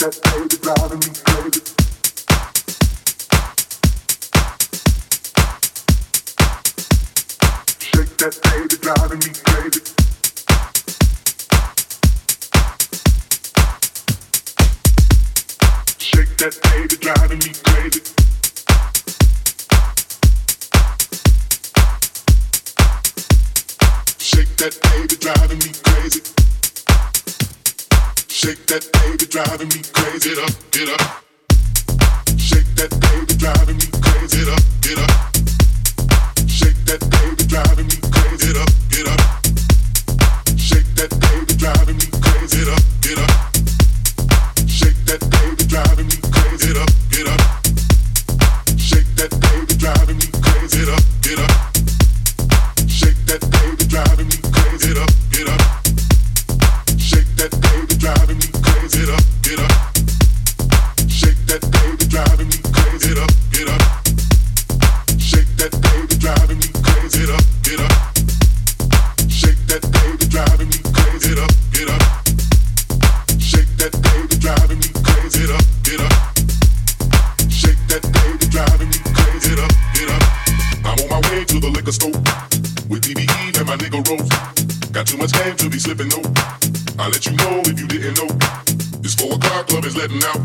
that baby, loving me, baby. Shake that baby, loving me, baby. Shake that baby, loving me, baby. Shake that baby, driving me crazy. Shake that baby, driving me crazy. Get up. Shake that baby, driving me crazy. Get up. Shake that baby, driving me crazy. Get up. Shake that baby, driving me crazy. Get up. Shake that baby, driving me crazy. Get up. Shake that baby, driving me crazy. Get up. Shake that baby, driving me crazy. Get up. Shake that baby, driving me crazy. Get up. Shake that baby, driving me crazy. Get up. Shake that baby, driving me crazy. Get up. Shake that baby, driving me crazy. Get up. Shake that baby, driving me crazy. Get up. Shake that baby, driving me crazy. Get up. I'm on my way to the liquor store with DBE and my nigga Rose. Got too much game to be slipping, though. I'll let you know if you didn't know. It's 4 o'clock, club is letting out.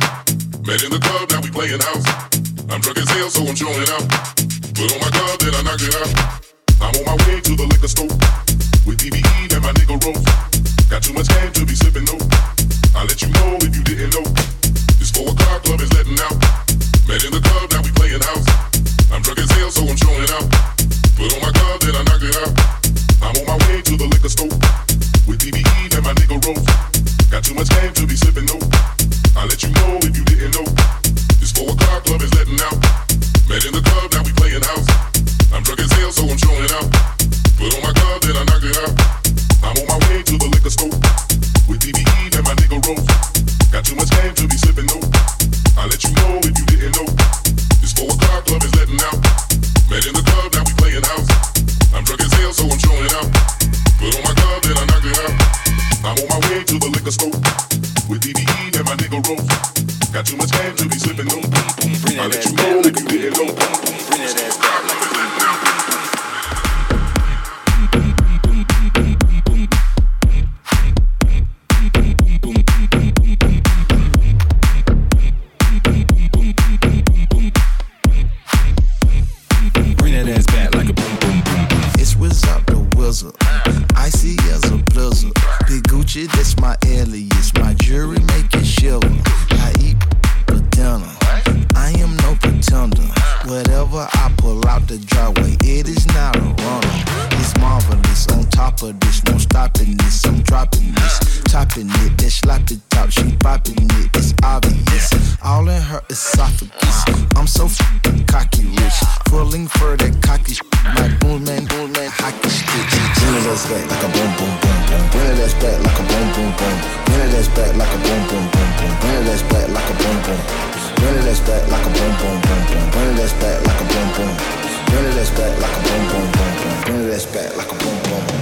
Met in the club, now we playing house. I'm drunk as hell, so I'm showing out. Put on my glove, then I knocked it out. I'm on my way to the liquor store with DBE and my nigga Rose. Got too much game to be slipping, though. I'll let you know if you didn't know. It's 4 o'clock, club is letting out. Met in the club, now we playing house. I'm drunk as hell, so I'm showing out. Put on my glove, then I knock it out. I'm on my way to the liquor store with DBE and my nigga Rose. Got too much game to be slipping, though. I'll let you know if you didn't know. It's 4 o'clock, club is letting out. Met in the club, now we playing house. I'm drunk as hell, so I'm showing out. Put on my glove, then I knock it out. I'm on my way to the liquor store with DBE and my nigga Rose. Got too much game to be slipping, though. I'll let you know if you didn't know. It's 4 o'clock, club is letting out. Met in the club, now we playing house. I'm drunk as hell, so I'm showing out. Put on my glove, then I knock it out. I'm on my way to the liquor store with DBE and my nigga Rose. Got too much game to be slipping on. I'll let you know if you didn't know. Bring that ass back. Icy as a blizzard. Big Gucci, that's my alias. My jewelry make it shiver. I eat for dinner. I am no pretender. Whatever I pull out the driveway, it is not a runner. It's marvelous. On top of this, no stopping this. I'm dropping this, topping it. That sloppy top, she popping it. It's obvious. All in her esophagus. I'm so f***ing cocky rich, pulling for that cocky sh**. My boom man, hockey sticks. Bring that ass back like a boom boom boom boom. Bring that ass back like a boom boom boom. Bring that ass back like a boom boom boom boom. Bring that ass back like a boom boom. Bring that ass back like a boom boom boom boom. Bring that ass back like a boom boom. Bring that ass back like a boom boom boom boom. Bring that ass back like a boom boom boom.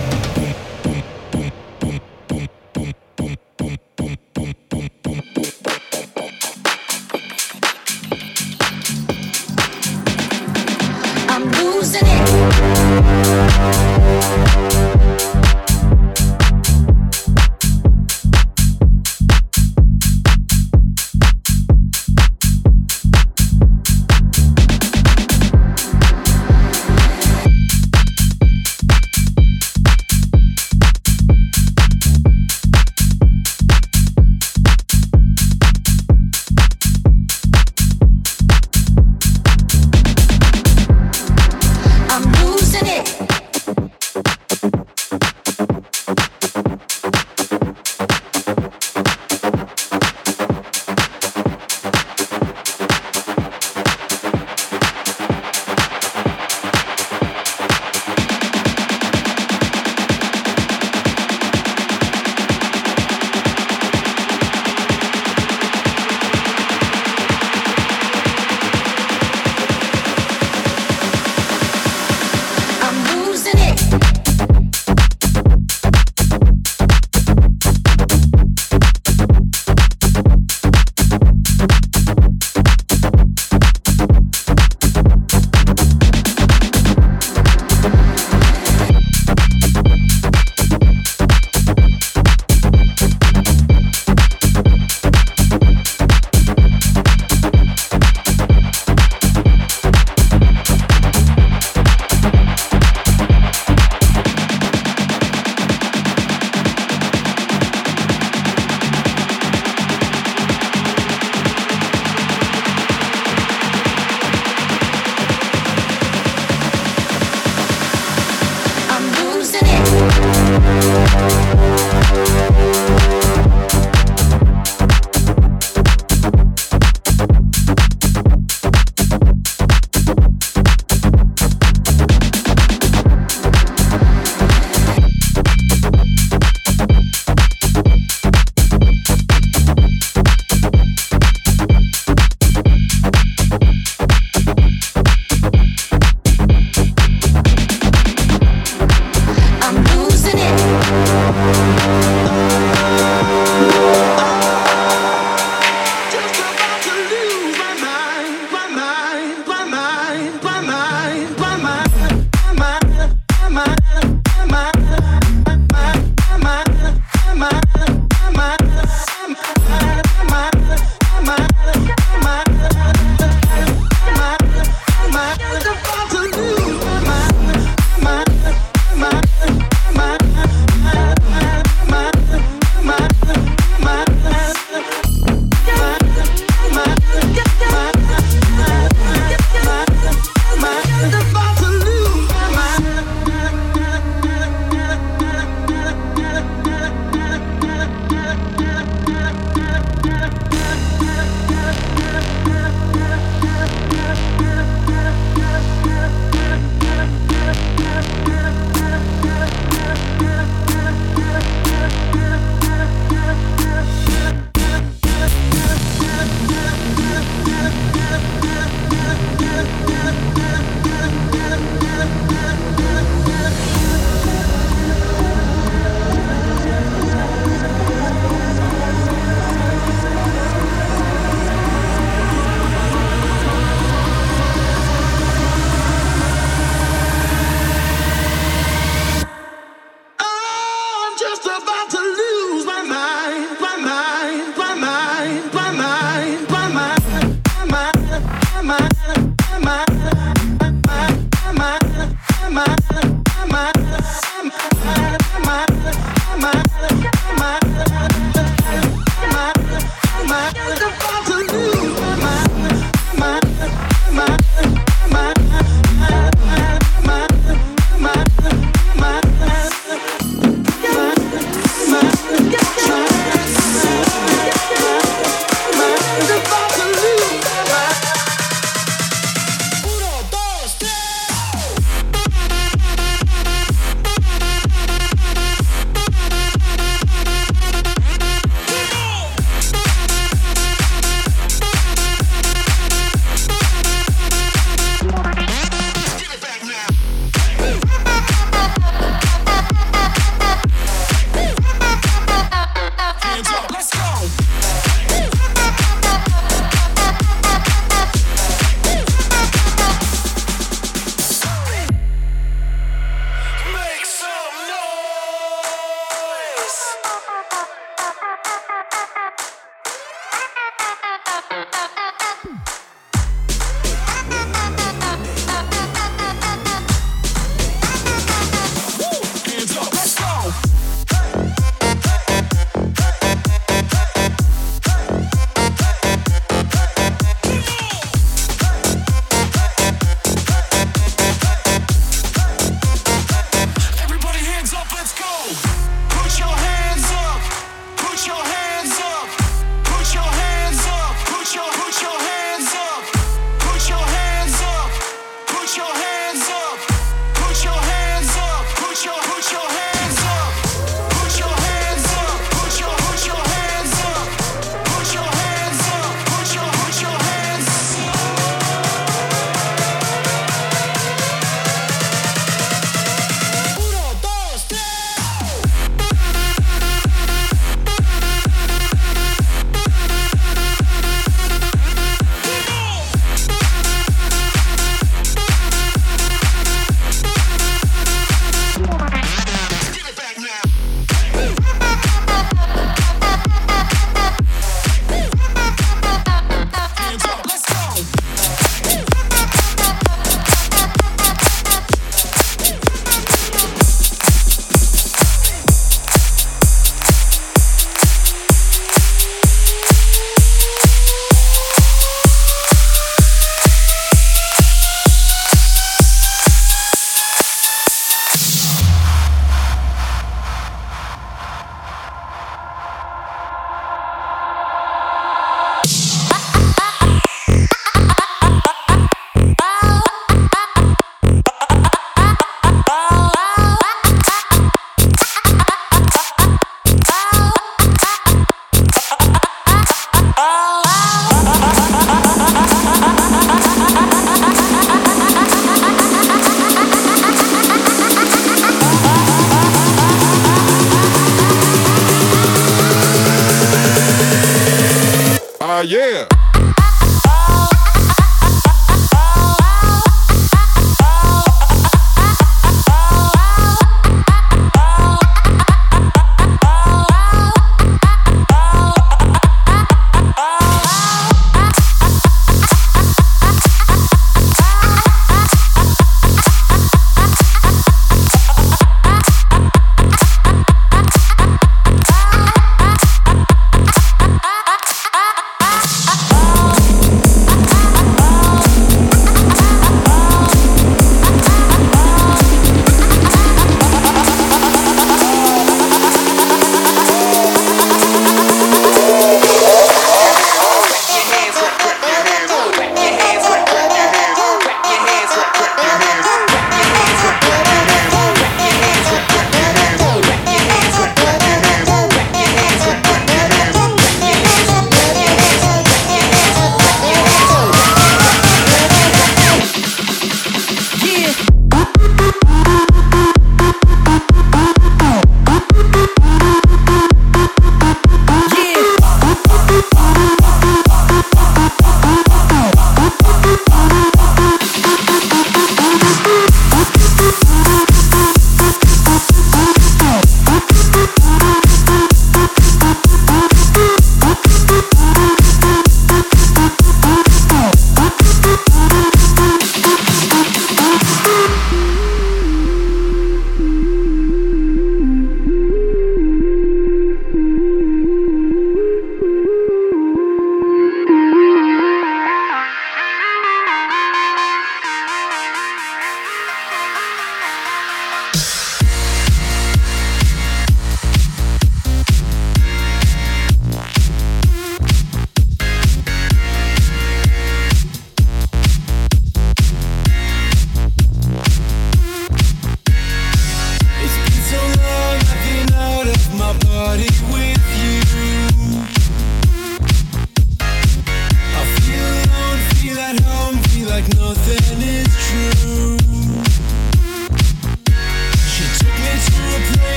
Yeah.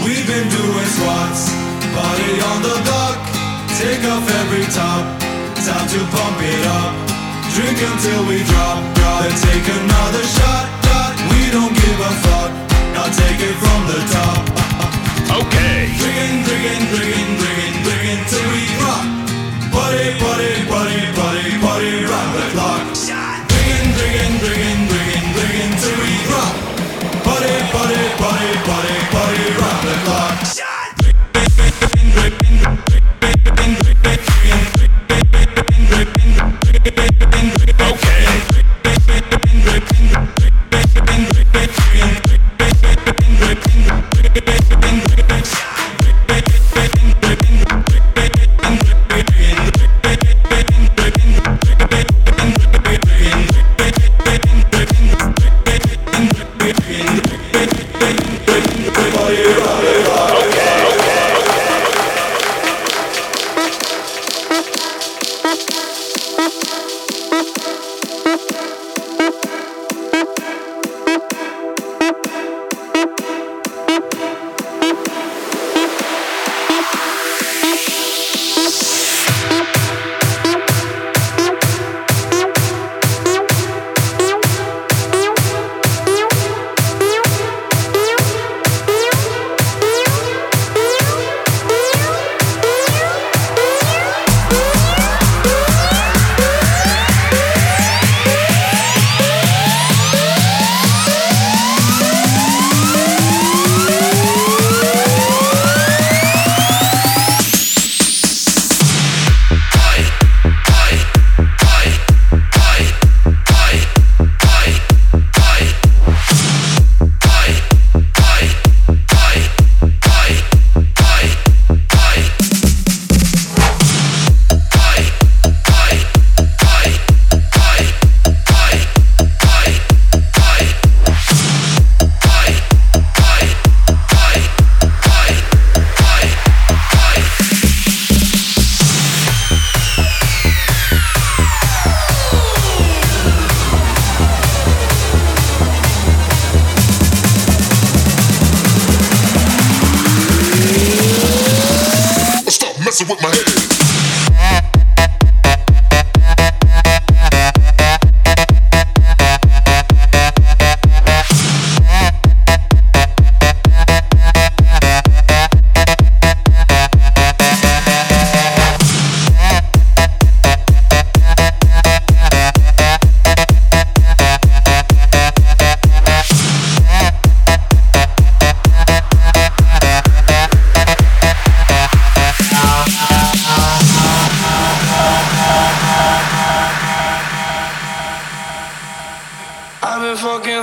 We've been doing squats, body on the dock. Take off every top, time to pump it up. Drink until we drop, gotta take another shot. We don't give a fuck, now take it from the top. Okay. Drinking, drinking, drinking, drinking, drinking till we rock. Party, party, party, party, party, round the clock. Drinking, drinking, drinking, drinking, drinking till we rock. Party, party, party, party, party, round the clock. Fucking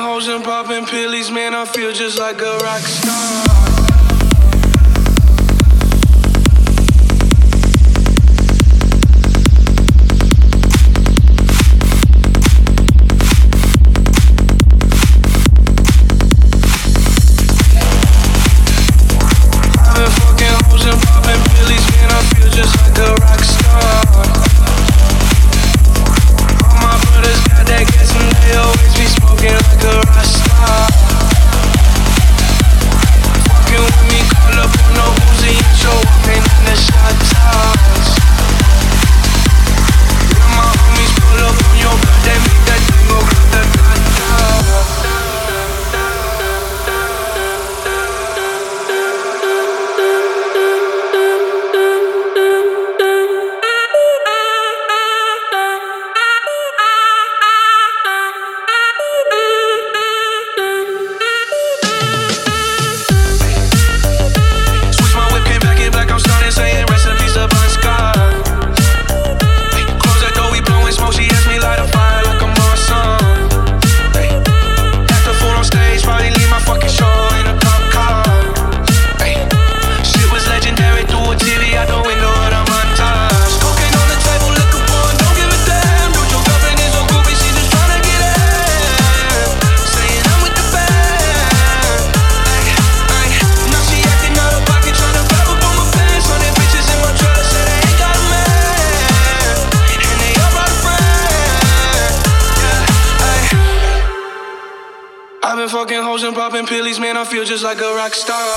fucking hoes and popping pillies, man, I feel just like a rock star.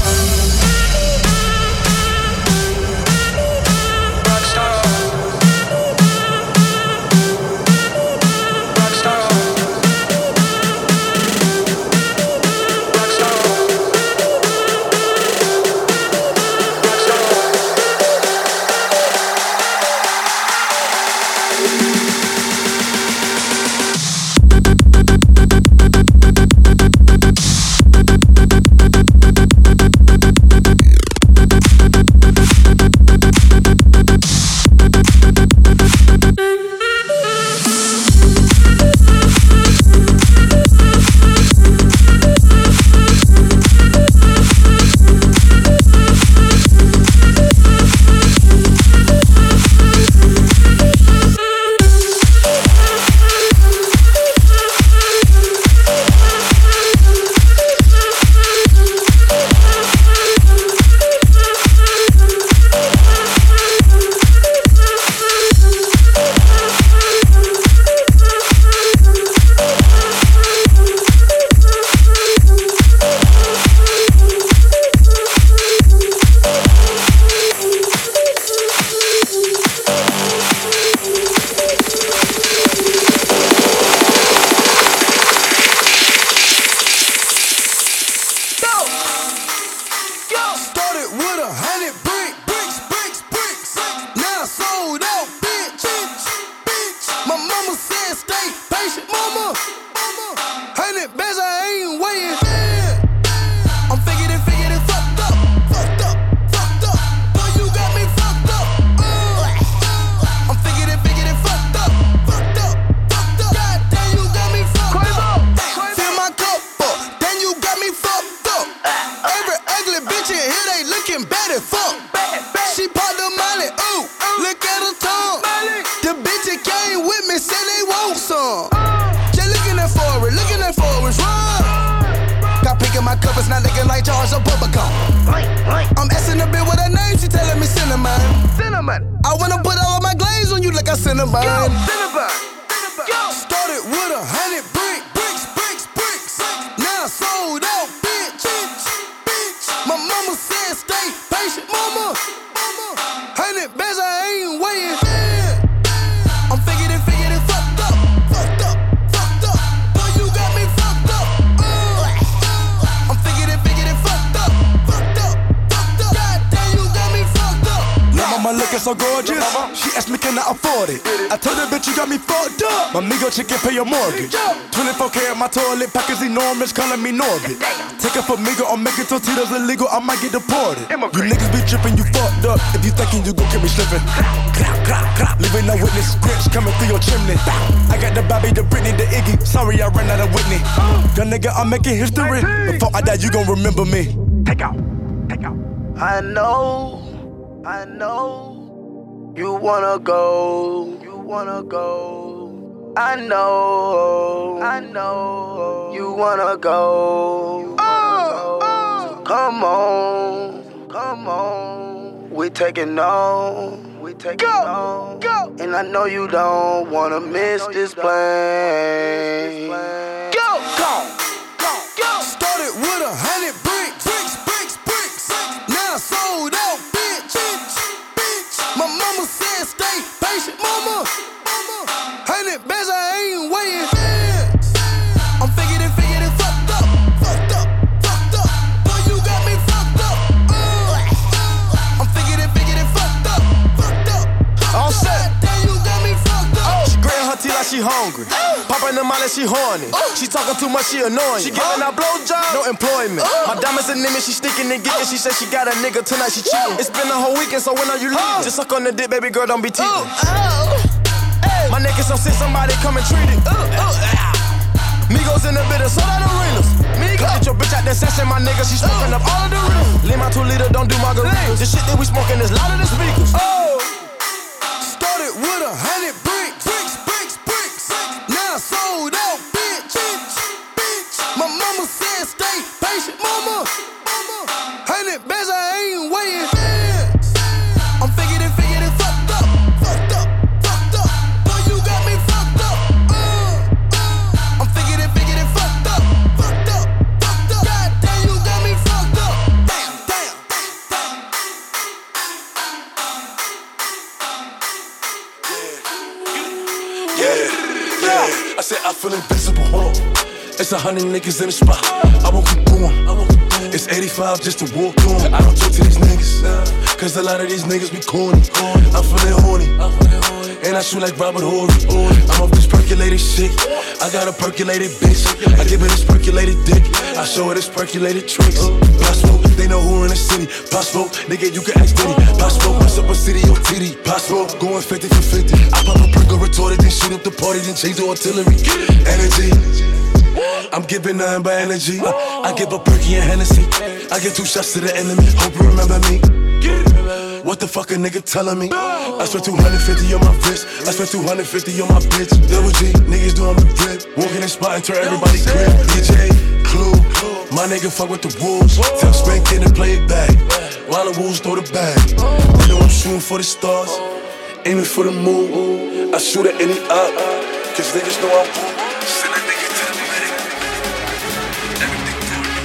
So gorgeous, she asked me can I afford it. I told her bitch you got me fucked up. My Migo chicken pay your mortgage. 24K in my toilet, package enormous, calling me Norbit. Take it for Migo, I'm making tortillas illegal, I might get deported. You niggas be tripping, you fucked up. If you thinking you gon' get me slipping, leaving no witness, scratch coming through your chimney. I got the Bobby, the Britney, the Iggy. Sorry I ran out of Whitney. Young nigga, I'm making history. Before I die, you gon' remember me. Take out. I know. You wanna go. I know. You wanna go. So come on. We taking on. Go. And I know you don't wanna miss this plane. Go. Started with 100 bricks. Now sold out. My mama said stay patient, mama. 100 bands, I ain't waiting. Yeah. I'm figured it fucked up. Boy, you got me fucked up. I'm figured it fucked up. All set. Then you got me fucked up. She grill her tea like she hungry. Poppin' the molly, she horny. She talking too much, she annoying. She giving out blowjobs, no employment. My diamonds and image, she sticking and geeking. She said she got a nigga tonight, she cheating. It's been a whole weekend, so when are you leaving? Just suck on the dick, baby girl, don't be teasing. My neck is so sick, somebody come and treat it. Migos in the bitter, so that arenas. Get your bitch out that session, my nigga, she smoking up all of the rims. Lean my 2 liter, don't do margaritas. This shit that we smoking is louder than speakers. Started with 100 bricks. Now sold out, bitch. My mama said stay patient, mama. 100 bands, I ain't waiting. Yeah. I'm figured it fucked up. Boy, you got me fucked up. I'm figured it fucked up. feel invincible. It's 100 niggas in the spot. I won't keep going. It's 85 just to walk on. I don't talk to these niggas, cause a lot of these niggas be corny. I'm feeling horny, and I shoot like Robert Horry. I'm off this percolated shit. I got a percolated bitch. I give her this percolated dick. I show her this percolated tricks. Possible, they know who in the city. Possible, nigga, you can ask Diddy. Possible, bust up a city or titty. Possible, going 50 for 50. I pop a perk or retorted, then shoot up the party, then change the artillery. Energy. I'm giving nothing but energy. I give a perky and Hennessy. I give 2 shots to the enemy. Hope you remember me. What the fuck a nigga telling me? I spent 250 on my wrist. I spent 250 on my bitch. Double G, niggas doing the grip. Walking in spot and turn everybody grip. DJ, Clue, my nigga fuck with the wolves. Tell Spank in and play it back. While the wolves throw the bag. You know I'm shooting for the stars, aiming for the moon. I shoot at any op, cause niggas know I'm cool. Send a nigga to the medic. Everything through.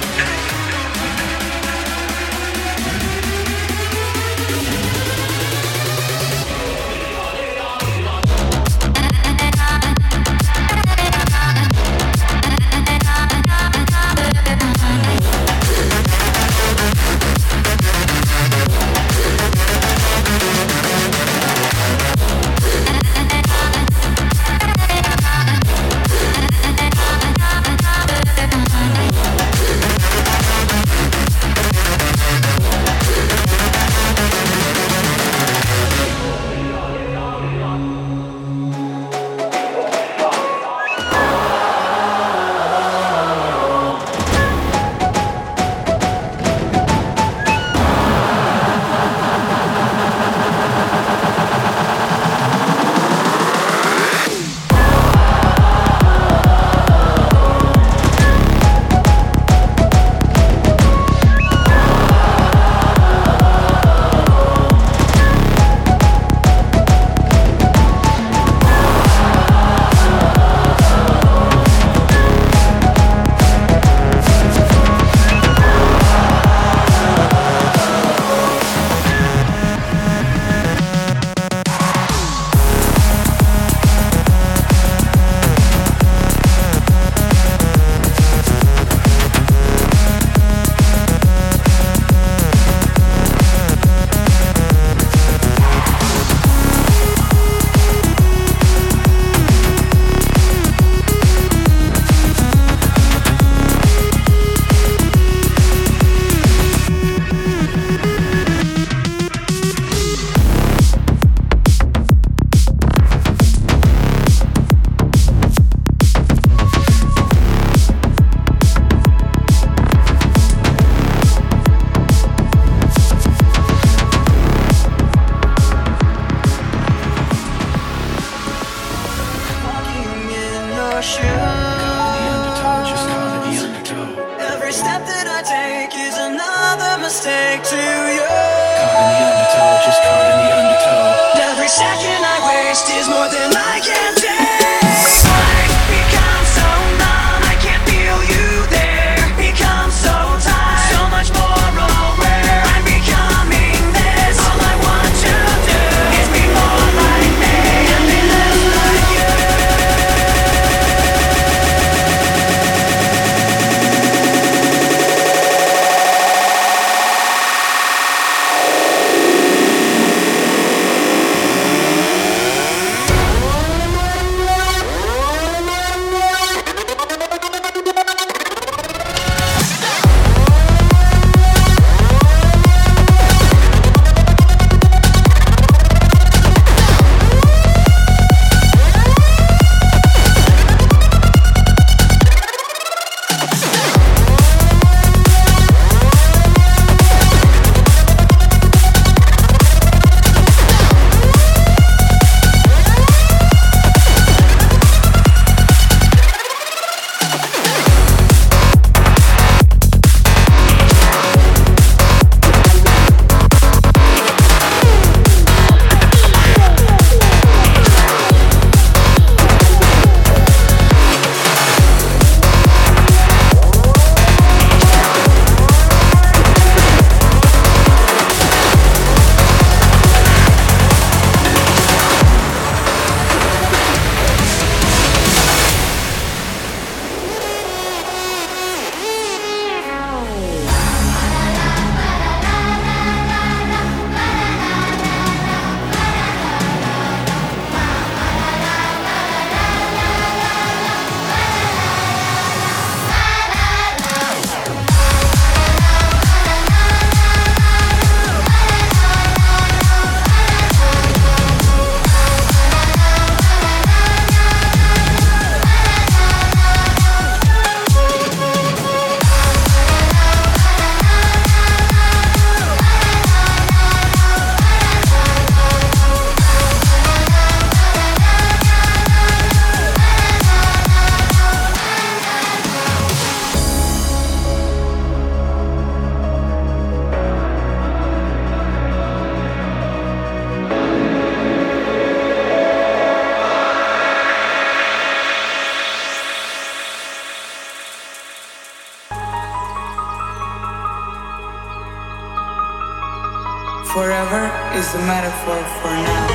Forever is the metaphor for now.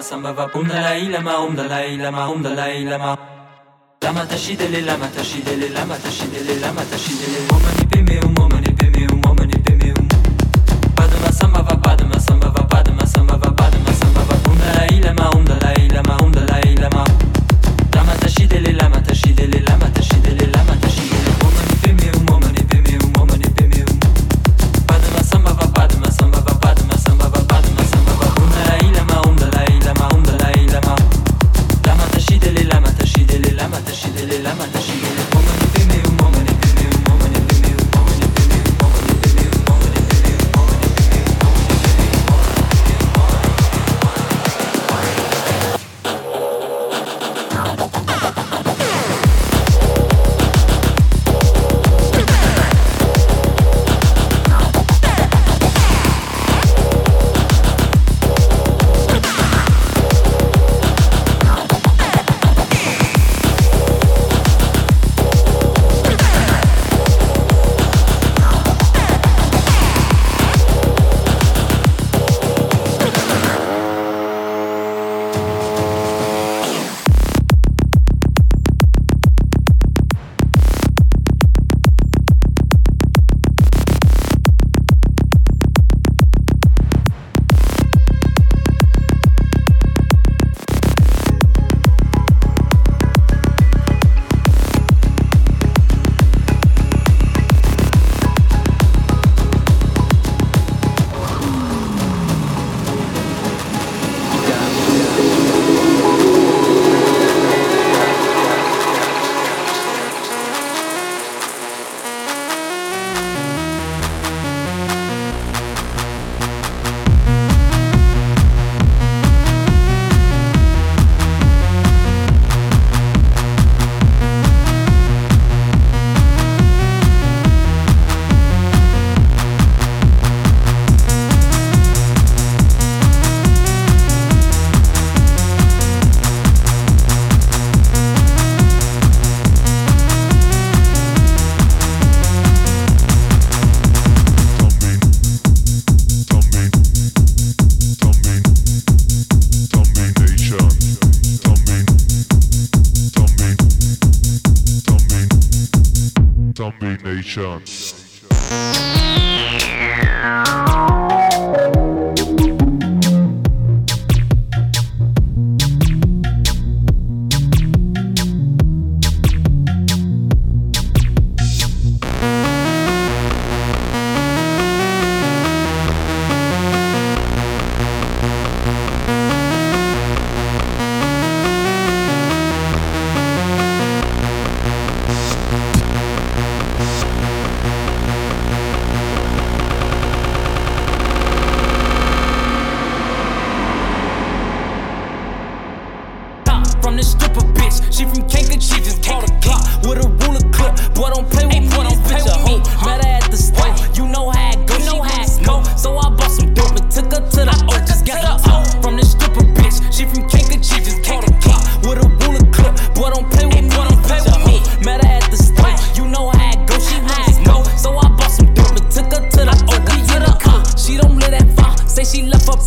Samba va bum dalai lama, um dalai lama, um dalai lama. Lama tashi dele, lama tashi dele, lama tashi dele, lama tashi dele. Omani peme, omani peme, omani peme. Padma samba va, padma samba va, padma samba va, padma samba va. Um dalai lama, um dalai lama, um dalai lama. Lama tashi dele, lama tashi dele, lama tashi dele, lama tashi dele. Omani peme, omani peme, omani peme. Padma samba va, padma samba va, padma samba va, padma samba va. Um dalai lama, um dalai lama, um dalai lama. Lama tashidele, lama tashidele, lama tashidele, lama tashidele. Omani peme, omani peme, omani peme, omani peme, omani peme, omani peme, omani peme, omani peme, omani peme.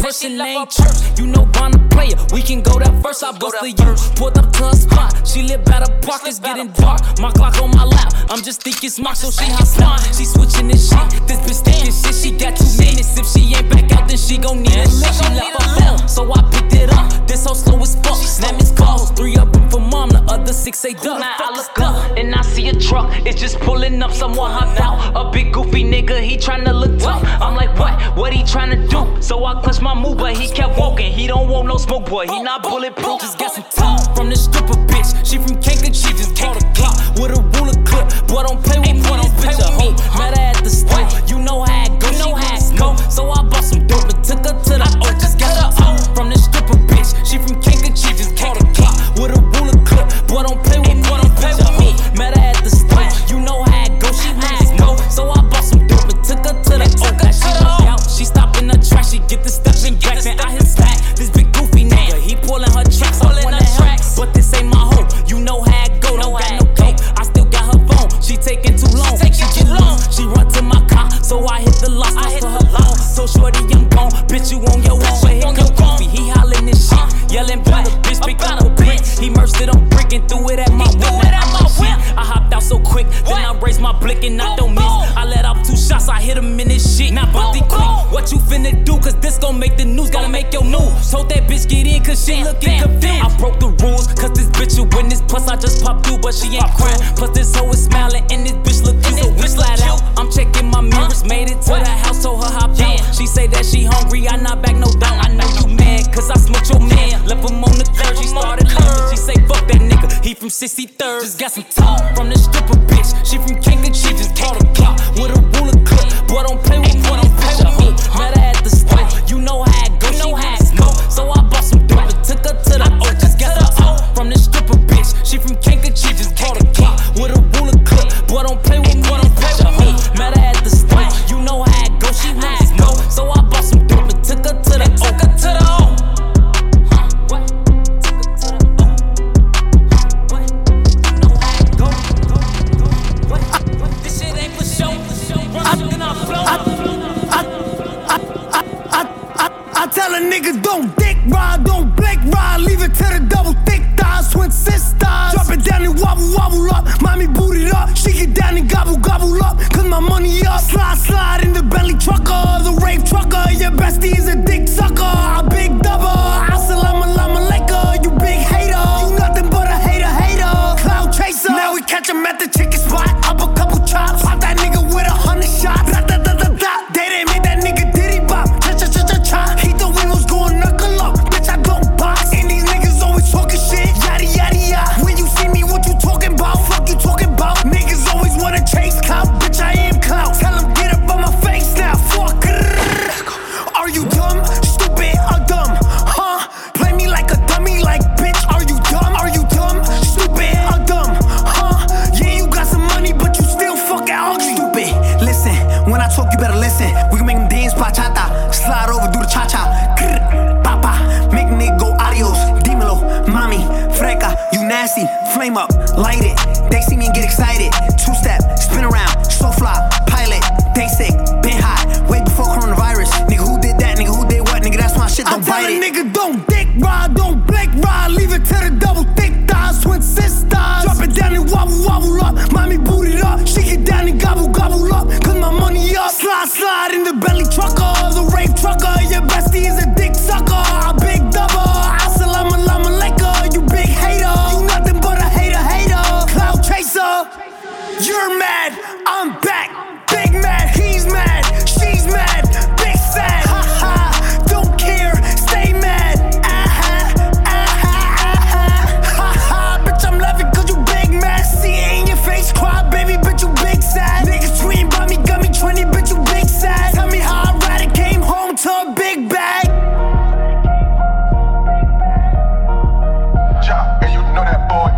person named Church. You know I'm a player, we can go that first. I'll go to you. Pulled up to her spot, she live out of block. It's getting dark, my Glock on my lap. I'm just thinking smart, so she hot smart. She switching this shit, this bitch thinking shit. She got 2 minutes, if she ain't back out, then she gon' need a lick. She left her bell, so I picked it up. This hoe slow as fuck, name is Cole. 3 up in for mom, the other 6 ain't done. Now I look up, and I see a truck. It's just pulling up, someone hopped out. A big goofy nigga, he tryna look tough. I'm like, what he tryna do? So I clutched my move, but he kept walking. He don't want no smoke, boy, he not bulletproof. Just got some talk from this stripper bitch. She from Cancun, she just caught a clock with a ruler clip. Boy, don't play with me, don't bitch a hoe. Met her at the store, you know how it go, she wanna go. So I bought some dope and took her to the O. Just got her out from this stripper bitch. She from Cancun, she just caught a clock with a ruler clip. Boy, don't play with me, don't bitch a hoe. Met her at the store, you know how it go, she wanna go. So I bought some dope and took her to the O. She looked out, she stopped in her track, she get the stepping back, then I hit slack. This big goofy nigga, he pulling her tracks, but this ain't my hoe. You know how it go, don't got no coke. I still got her phone, she taking too long. She run to my car, so I hit the lock. I hit her lock, so shorty I'm gone. Bitch, you on your own, but here come goofy. He hollering this shit, yelling by the bitch, pick up a bitch. He merged it on brick and threw it at my whip. I hopped out so quick, then I raised my blick and I don't miss. I let off 2 shots, I hit him in his shit. Now both quick, what you finna do? Cause this gon' make the news, gotta make your news. Told that bitch get in, cause she looking confused. I broke the rules, cause this bitch a witness. Plus I just popped through, but she ain't crying. Plus this hoe is smiling and this bitch look cute. So we slide out, I'm checking my mirrors. Made it to the house, told her hop down. She say that she hungry, I not back no down. I know you mad, cause I smoked your man. Left him on the curb, she started laughing. She say fuck that nigga, he from 63rd. Just got some talk from this stripper bitch. She from Cancun, she just caught a clock with a ruler clip. Boy, don't play with me, don't play with me. Met her at the store, you know how it go, she wanna go. So I bought some dope and took her to the O. Just got her out from this stripper bitch. She from Cancun, she just caught a clock with a ruler clip. Boy, don't play with me, don't play with me. Met her at the store, you know how it go, she wanna go. So I bought some dope and took her to the O. Tell a nigga don't dick ride, don't blink ride. Leave it to the double thick thighs, twin sisters. Drop it down and wobble, wobble up. Mommy booted up, she get down and gobble, gobble up. Cause my money up. Slide, slide in the belly trucker, the rave trucker. Your bestie is a dick sucker, a big double. Assalamu alaikum, you big hater. You nothing but a hater, hater. Cloud chaser. Now we catch him at the chicken spot. Up a couple chops, pop that nigga with 100 shots. Da, da, da, da, da. They didn't make that nigga. Flame up, light it, they see me and get excited. 2-step, spin around, so fly, pilot, they sick, been hot, way before coronavirus. Nigga, who did that? Nigga, who did what? Nigga, that's why shit don't bite it. I tell a nigga don't dick ride, don't blink ride. Leave it to the double thick thighs, twin sisters. Drop it down and wobble, wobble up. Mommy booted up, she get down and gobble, gobble up. Cause my money up. Slide, slide in the belly trucker, the rave trucker. Your bestie is a dick sucker, a big double. Assalamu alaikum, you big hater. You're mad, I'm back. Big mad, he's mad, she's mad. Big sad, ha ha, don't care, stay mad. Ah-ha, ah-ha, ah-ha, ha-ha. Bitch, I'm laughing cause you big mad. See it in your face, cry, baby, bitch, you big sad. Niggas tweeting by me, got me 20, bitch, you big sad. Tell me how I ride it, came home to a big bag. Ja, and you know that boy.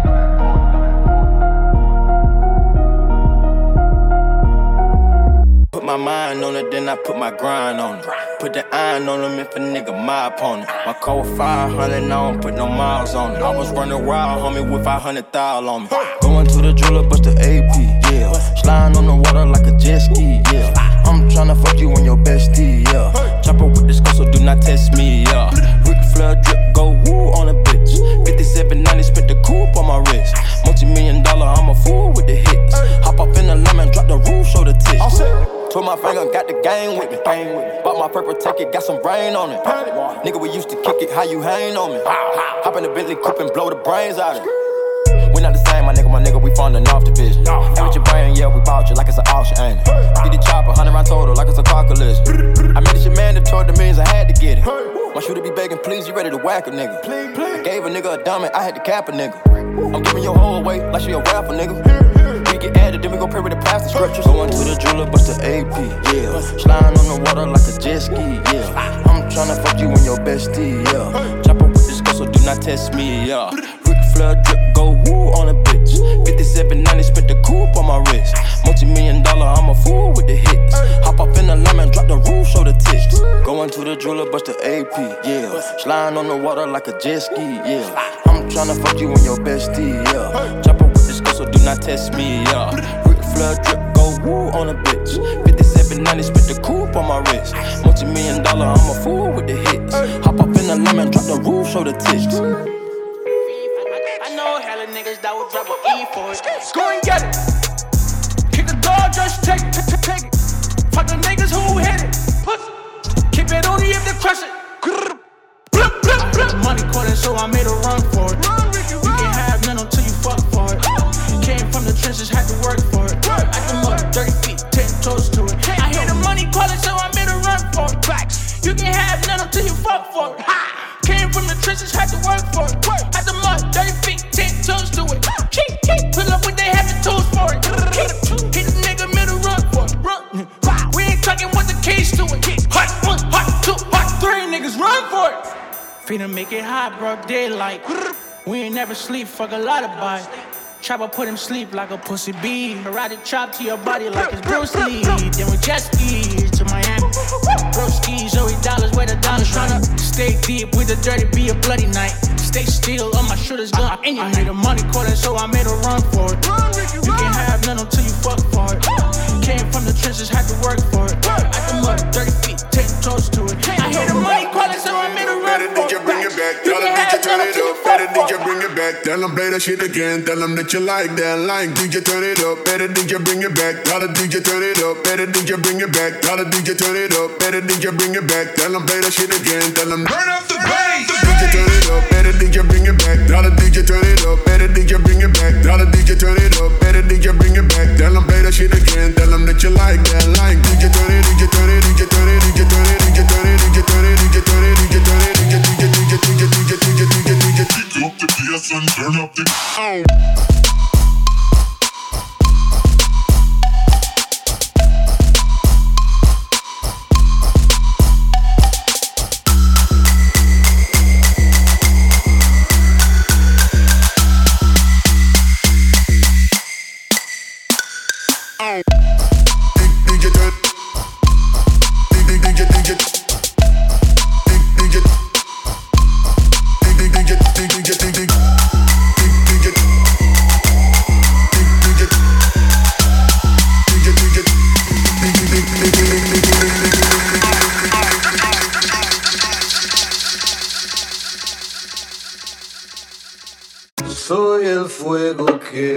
Put my mind on it, then I put my grind on it. Put the iron on him if a nigga my opponent. My code 500, I don't put no miles on it. I was running wild, homie, with 500,000 on me. Going to the driller, bust the AP, yeah. Sliding on the water like a jet ski, yeah. I'm tryna fuck you and your bestie, yeah. Chopper with this girl, so do not test me. the thing with me. Bought my purple ticket, got some rain on it. Nigga, we used to kick it, how you hang on me? Hop in the Bentley coupe and blow the brains out of it. We not the same, my nigga, we from the North Division. And with your brain, yeah, we bought you like it's an auction, ain't it? Get the chopper, 100 round total, like it's a car collision. I mean, it's your man that told the means I had to get it. My shooter be begging, please, you ready to whack a nigga? I gave a nigga a diamond, I had to cap a nigga. I'm giving your whole weight like she a rapper, nigga. Get added, then we gon' pray with the plastic scriptures. Going to the jeweler, bust the AP, yeah. Sliding on the water like a jet ski, yeah. I'm tryna fuck you and your bestie, yeah. Chop up with this girl, so do not test me, yeah. Rick Flair drip, go woo on a bitch. 5790, spit the coupe on my wrist. Multi-million dollar, I'm a fool with the hits. Hop up in the lemon, drop the roof, show the tits. Going to the jeweler, bust the AP, yeah. Sliding on the water like a jet ski, yeah. I'm tryna fuck you and your bestie, yeah. Chop up, so do not test me, yeah. Rick Flair drip, go woo on a bitch. 5790, spit the coupe on my wrist. Multi-million dollar, I'm a fool with the hits. Hop up in the lemon, drop the roof, show the tits. I know hella niggas that would drop an E for it. Go and get it. Kick the door, just take it. Fuck the niggas who hit it. Keep it on you if they crush it. I got the money quarter, so I made a run for it. You can't have none until you fuck for it. Came from the trenches, had to work for it. I can mud, dirty feet, 10 toes to it. I hear the money calling, so I made a run for it. You can't have none until you fuck for it. Came from the trenches, had to work for it. I can mud, dirty feet, 10 toes to it. Pull up when they have the tools for it. Hit the nigga, made a run for it. We ain't talking with the keys to it. Hot one, hot two, hot three, niggas run for it. Finna make it hot, bro, daylight. We ain't never sleep, fuck a lullaby. Chopper put him sleep like a pussy bee. Karate chop to your body like it's Bruce Lee. Then we jet skis to Miami. Bro skis, owe dollars where the dollars. Tryna stay deep with the dirty, be a bloody night. Stay still, on my shooter's gun. I need a money quarter, so I made a run for it. You can't have none until you fuck for it. Came from the trenches, had to work for it. I can mud, dirty feet, 10 toes to it. I hear the money quarter, so I made a run for it. Tell them that you turn it up, better did you bring it back. Tell them play that shit again, tell them that you like that line. Did you turn it up, better did you bring it back. Tell them did you turn it up, better did you bring it back. Tell them did you turn it up, better did you bring it back. Tell them play that shit again, tell them turn up the bass. Did you turn it up, better did you bring it back. Tell them did you turn it up, better did you bring it back. Tell them did you turn it up, better did you bring it back. Tell them play that shit again, tell them that you like that line. Did you turn it, did you turn it, did you turn it, did you turn it, did you turn it, did you turn it, did you turn it, did you turn it, did you turn it. Did you kick up the PS and turn up the Soy el fuego que...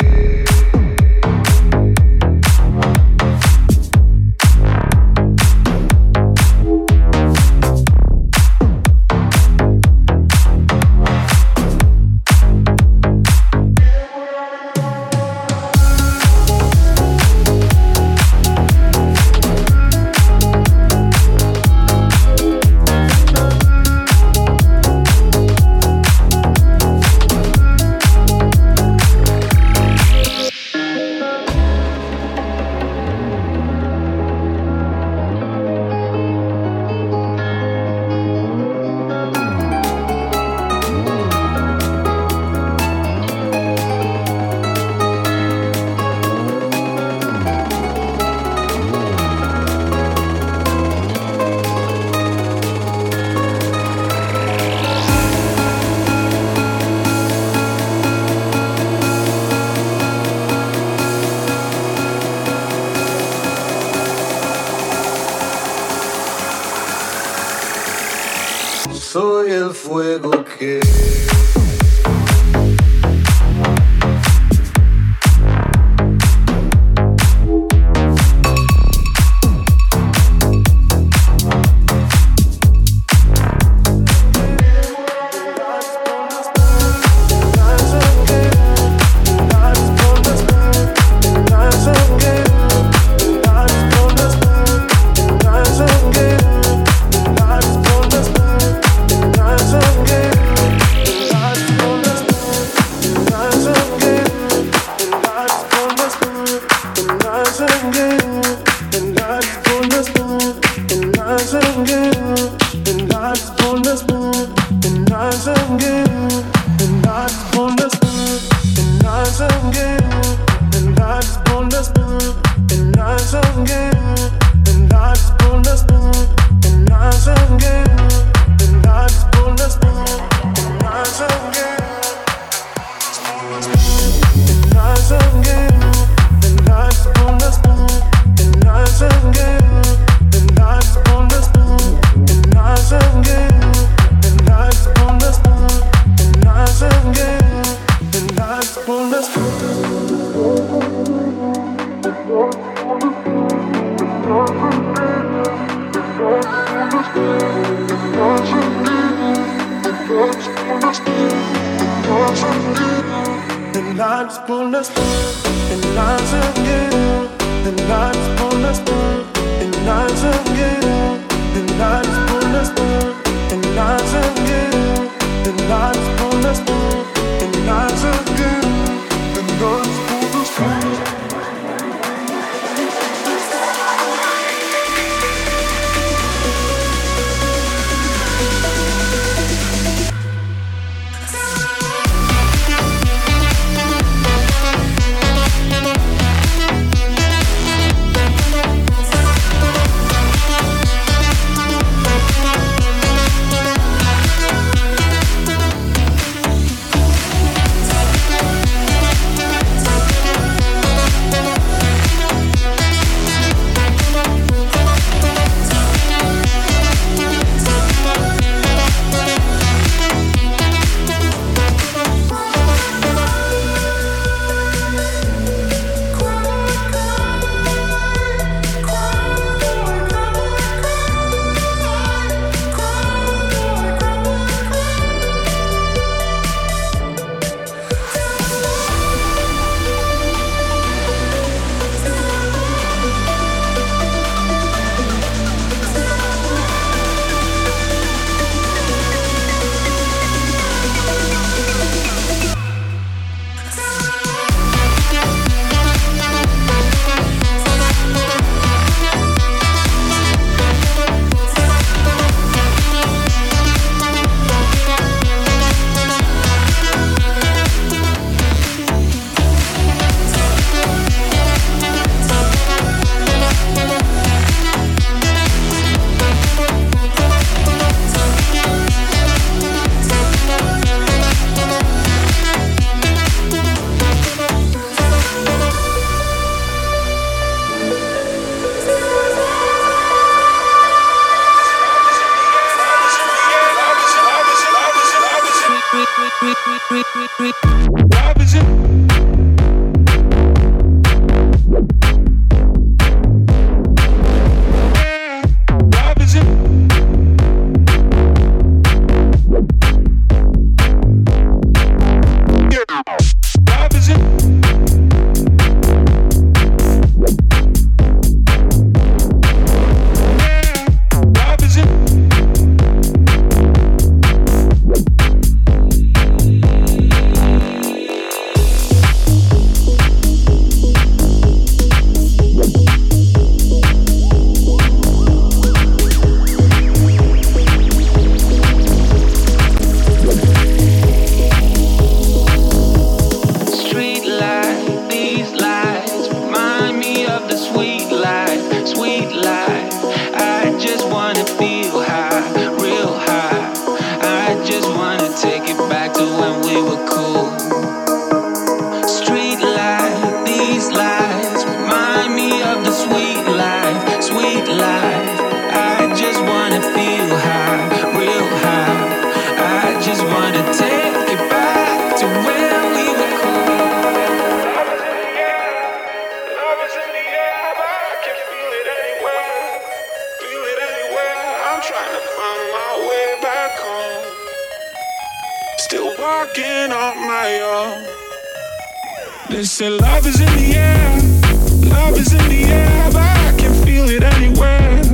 Love is in the air, love is in the air, but I can feel it anywhere.